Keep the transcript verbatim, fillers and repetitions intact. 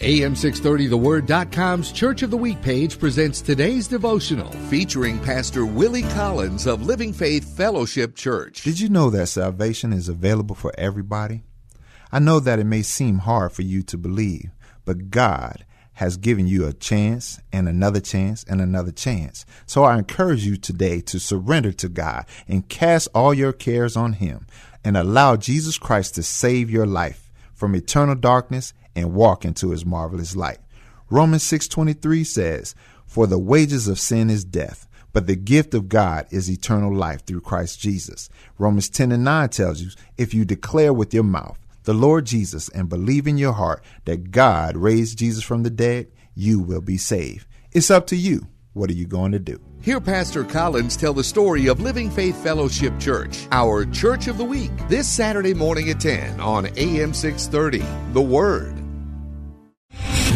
A M six thirty the word dot com's Church of the Week page presents today's devotional featuring Pastor Willie Collins of Living Faith Fellowship Church. Did you know that salvation is available for everybody? I know that it may seem hard for you to believe, but God has given you a chance and another chance and another chance. So I encourage you today to surrender to God and cast all your cares on Him and allow Jesus Christ to save your life from eternal darkness and walk into His marvelous light. Romans six twenty-three says, "For the wages of sin is death, but the gift of God is eternal life through Christ Jesus." Romans ten and nine tells you, "If you declare with your mouth the Lord Jesus and believe in your heart that God raised Jesus from the dead, you will be saved." It's up to you. What are you going to do? Hear Pastor Collins tell the story of Living Faith Fellowship Church, our Church of the Week, this Saturday morning at ten on A M six thirty, The Word.